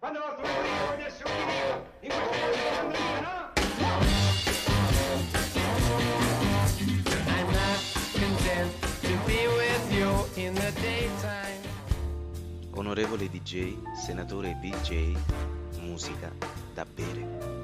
Quando lo trovo io nessuno, in questo momento non dice no. I'm not content to be with you in the daytime. Onorevole DJ, senatore DJ, musica da bere.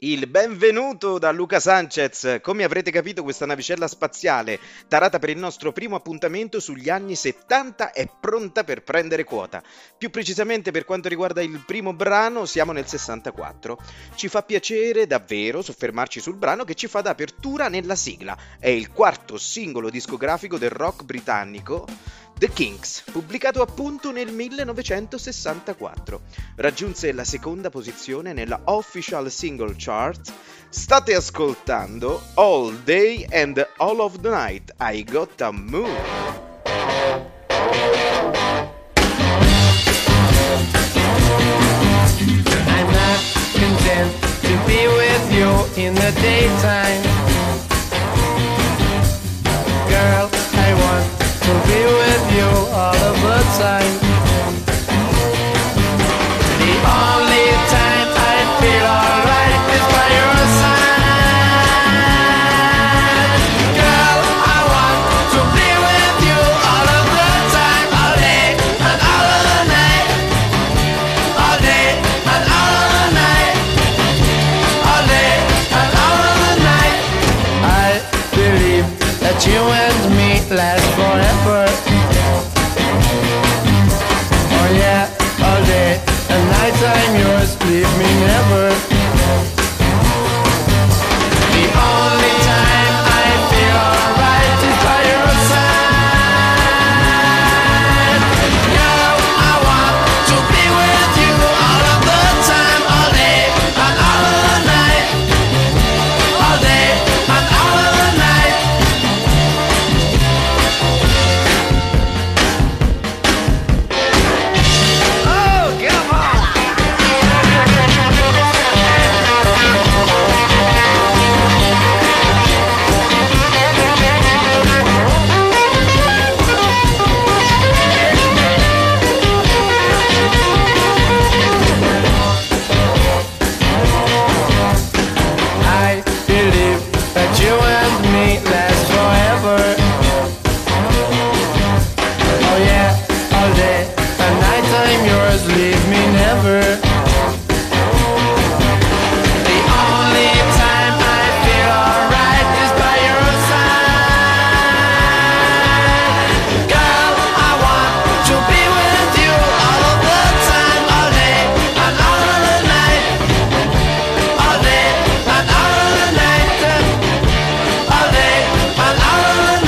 Il benvenuto da Luca Sanchez. Come avrete capito, questa navicella spaziale, tarata per il nostro primo appuntamento sugli anni 70, è pronta per prendere quota. Più precisamente, per quanto riguarda il primo brano, siamo nel 64. Ci fa piacere davvero soffermarci sul brano che ci fa da apertura nella sigla. È il quarto singolo discografico del rock britannico The Kinks, pubblicato appunto nel 1964. Raggiunse la seconda posizione nella Official Single Chart. State ascoltando All Day and All of the Night, I Got a Move. I'm not content to be with you in the daytime. Girl, I want to be with you all of the time. The only time I feel alright is by your side. Girl, I want to be with you all of the time. All day and all of the night. All day and all of the night. All day and all of the night. I believe that you and me last forever. Oh yeah, all day and night I'm yours, leave me never. The only time I feel alright is by your side. Girl, I want to be with you all of the time. All day and all of the night. All day and all of the night. I believe that you and me last forever. Oh yeah, all day and night time yours, leave me never. The only time I feel alright is by your side. Girl, I want to be with you all of the time. All day and all of the night. All day and all of the night. All day and all of the night.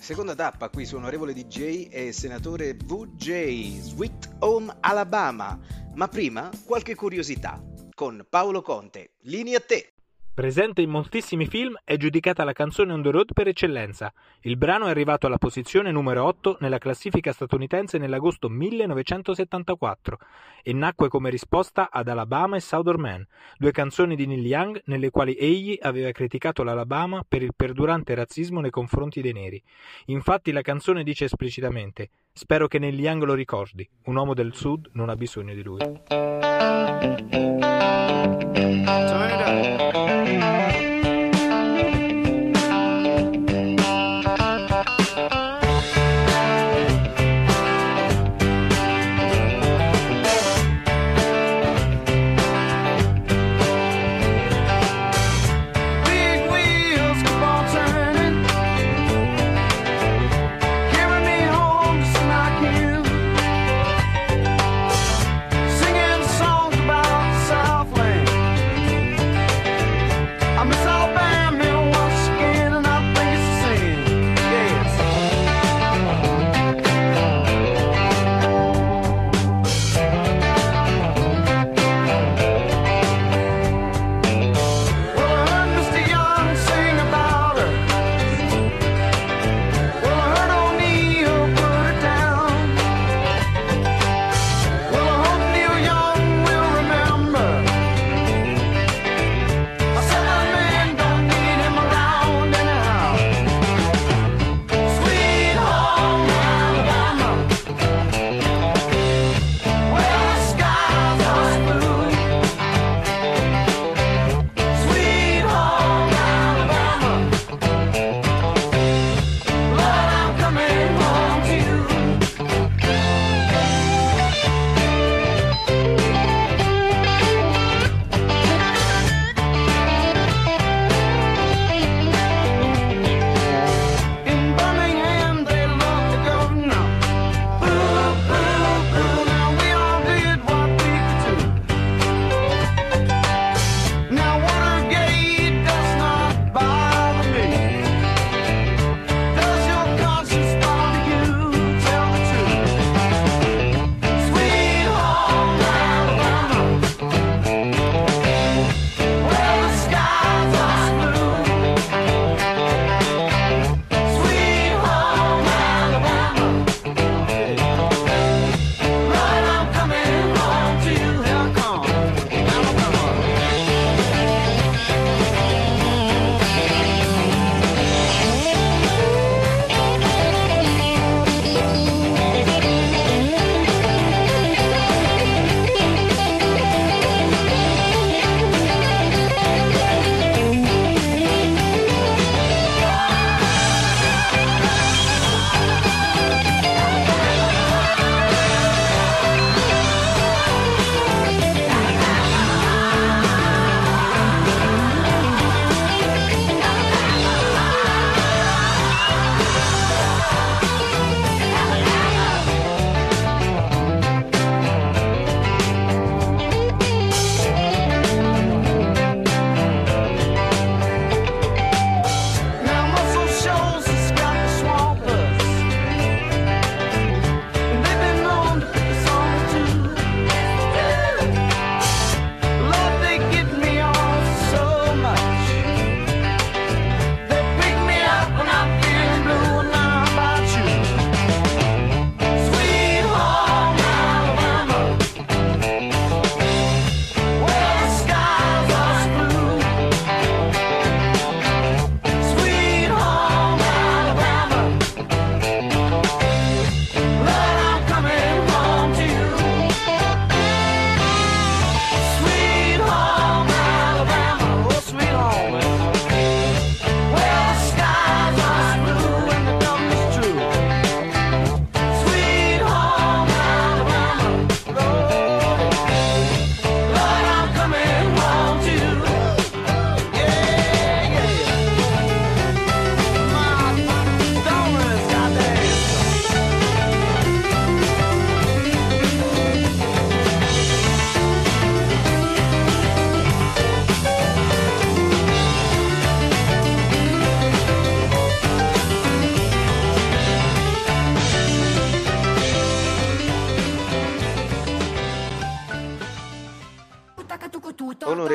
Seconda tappa qui su Onorevole DJ e senatore VJ, Sweet Home Alabama. Ma prima qualche curiosità con Paolo Conte. Linea a te. Presente in moltissimi film, è giudicata la canzone on the road per eccellenza. Il brano è arrivato alla posizione numero 8 nella classifica statunitense nell'agosto 1974 e nacque come risposta ad Alabama e Southern Man, due canzoni di Neil Young nelle quali egli aveva criticato l'Alabama per il perdurante razzismo nei confronti dei neri. Infatti la canzone dice esplicitamente: «Spero che Neil Young lo ricordi, un uomo del sud non ha bisogno di lui». Big wheels keep on turning, carrying me home just like you. Singing songs about Southland,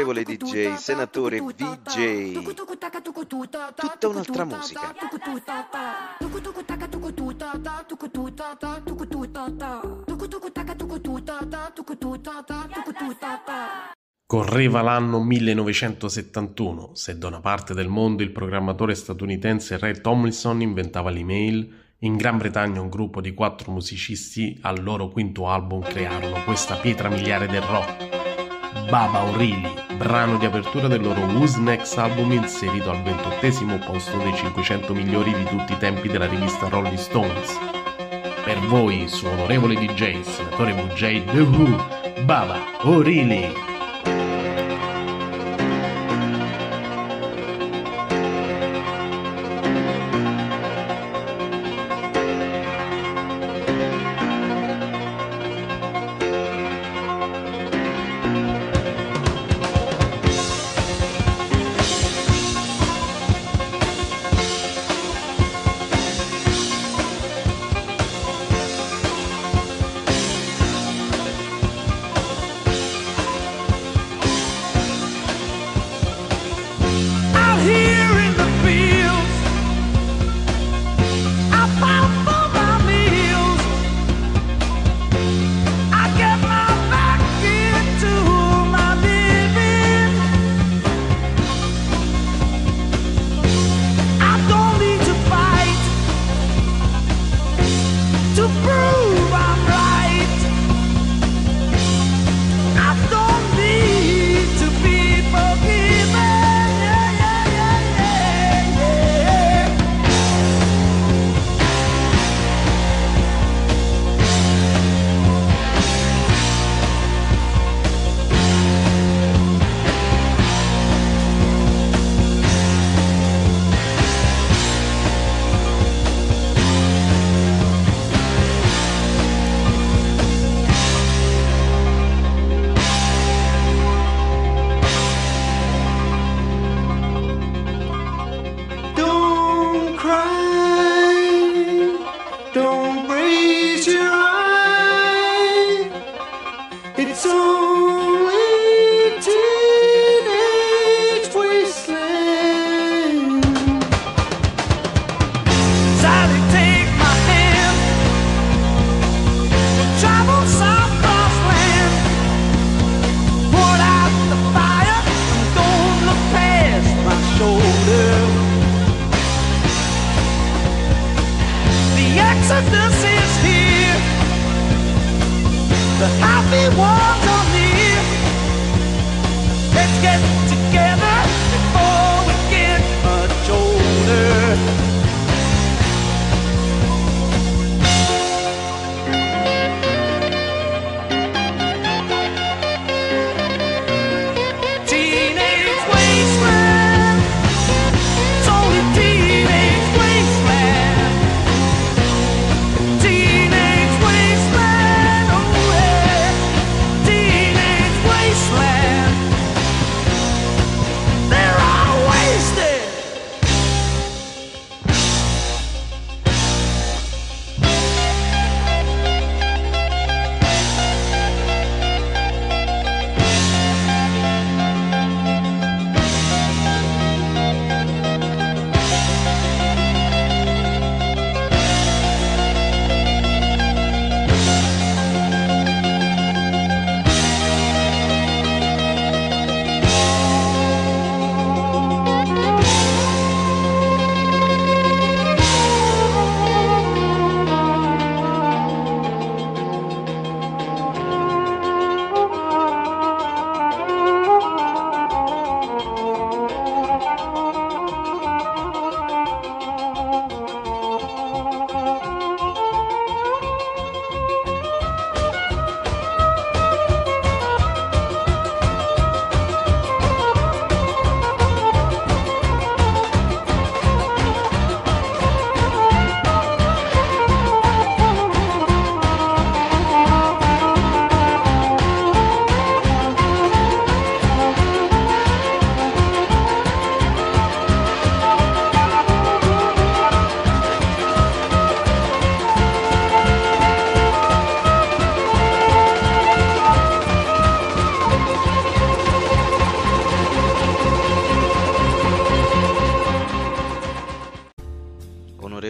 autorevole DJ, senatore, VJ, tutta un'altra musica. Correva l'anno 1971, se da una parte del mondo il programmatore statunitense Ray Tomlinson inventava l'email, in Gran Bretagna un gruppo di 4 musicisti al loro quinto album crearono questa pietra miliare del rock. Baba O'Reilly, brano di apertura del loro Who's Next album inserito al 28° posto dei 500 migliori di tutti i tempi della rivista Rolling Stones. Per voi, suo onorevole DJ, senatore VJ The Who, Baba O'Reilly.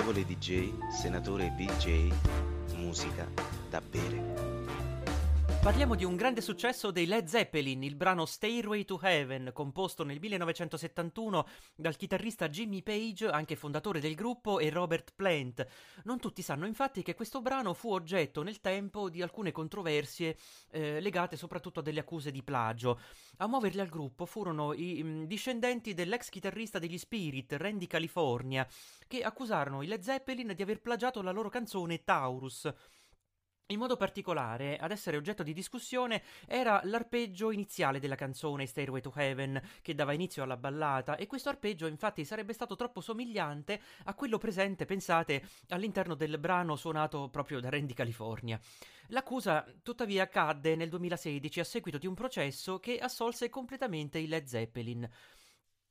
Onorevole DJ, senatore VJ, musica da bere. Parliamo di un grande successo dei Led Zeppelin, il brano Stairway to Heaven, composto nel 1971 dal chitarrista Jimmy Page, anche fondatore del gruppo, e Robert Plant. Non tutti sanno infatti che questo brano fu oggetto nel tempo di alcune controversie legate soprattutto a delle accuse di plagio. A muoverli al gruppo furono i discendenti dell'ex chitarrista degli Spirit, Randy California, che accusarono i Led Zeppelin di aver plagiato la loro canzone Taurus. In modo particolare, ad essere oggetto di discussione era l'arpeggio iniziale della canzone Stairway to Heaven, che dava inizio alla ballata, e questo arpeggio infatti sarebbe stato troppo somigliante a quello presente, pensate, all'interno del brano suonato proprio da Randy California. L'accusa tuttavia cadde nel 2016 a seguito di un processo che assolse completamente i Led Zeppelin.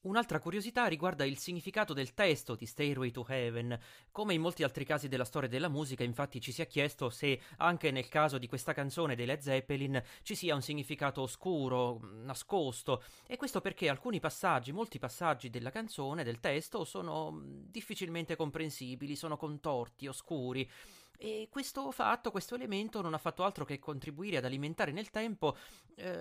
Un'altra curiosità riguarda il significato del testo di Stairway to Heaven. Come in molti altri casi della storia della musica, infatti, ci si è chiesto se anche nel caso di questa canzone dei Led Zeppelin ci sia un significato oscuro, nascosto, e questo perché alcuni passaggi, molti passaggi della canzone, del testo, sono difficilmente comprensibili, sono contorti, oscuri. E questo fatto, questo elemento non ha fatto altro che contribuire ad alimentare nel tempo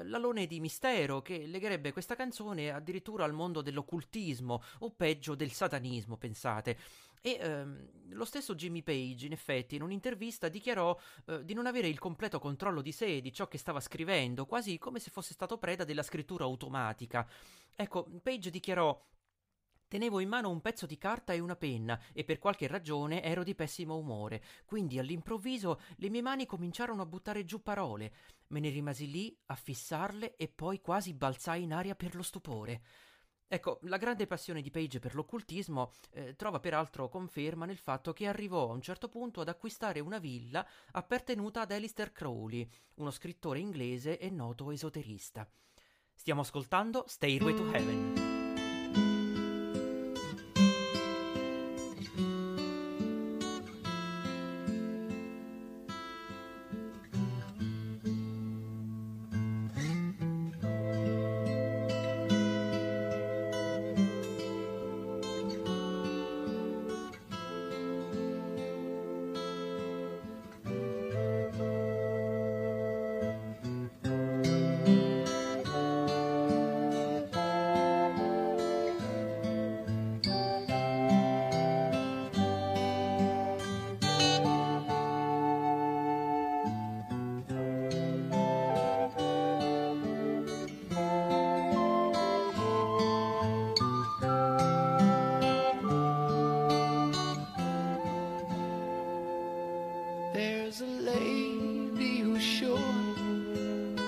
l'alone di mistero che legherebbe questa canzone addirittura al mondo dell'occultismo o peggio del satanismo, pensate. E lo stesso Jimmy Page, in effetti, in un'intervista dichiarò di non avere il completo controllo di sé e di ciò che stava scrivendo, quasi come se fosse stato preda della scrittura automatica. Ecco, Page dichiarò: tenevo in mano un pezzo di carta e una penna e per qualche ragione ero di pessimo umore, quindi all'improvviso le mie mani cominciarono a buttare giù parole. Me ne rimasi lì a fissarle e poi quasi balzai in aria per lo stupore. Ecco, la grande passione di Page per l'occultismo trova peraltro conferma nel fatto che arrivò a un certo punto ad acquistare una villa appartenuta ad Alistair Crowley, uno scrittore inglese e noto esoterista. Stiamo ascoltando Stairway to Heaven.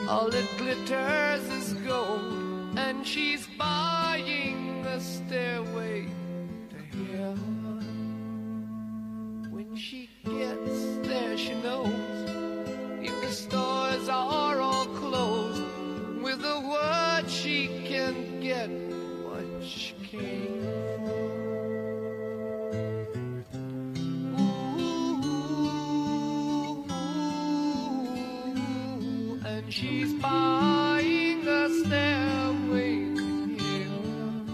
All that glitters is gold, and she's buying the stairway to heaven. When she gets there, she knows if the stores are all closed, with a word she can get what she came for. She's buying the stairway to heaven.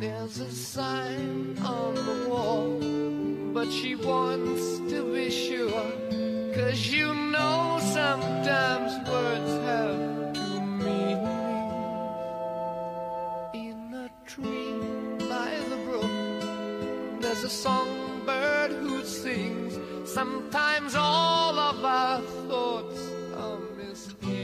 There's a sign on the wall, but she wants to be sure, 'cause you know sometimes words have two meanings. In a tree by the brook, there's a songbird who sings. Sometimes all of our thoughts are misgiven.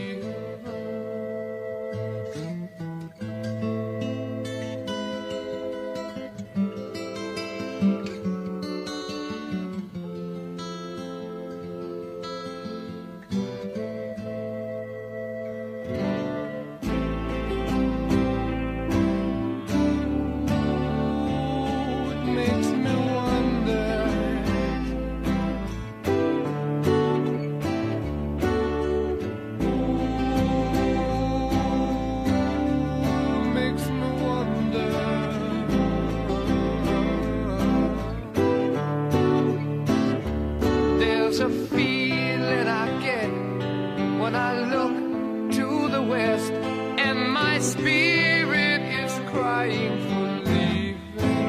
Spirit is crying for leaving.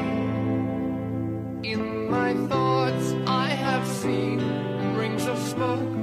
Christmas.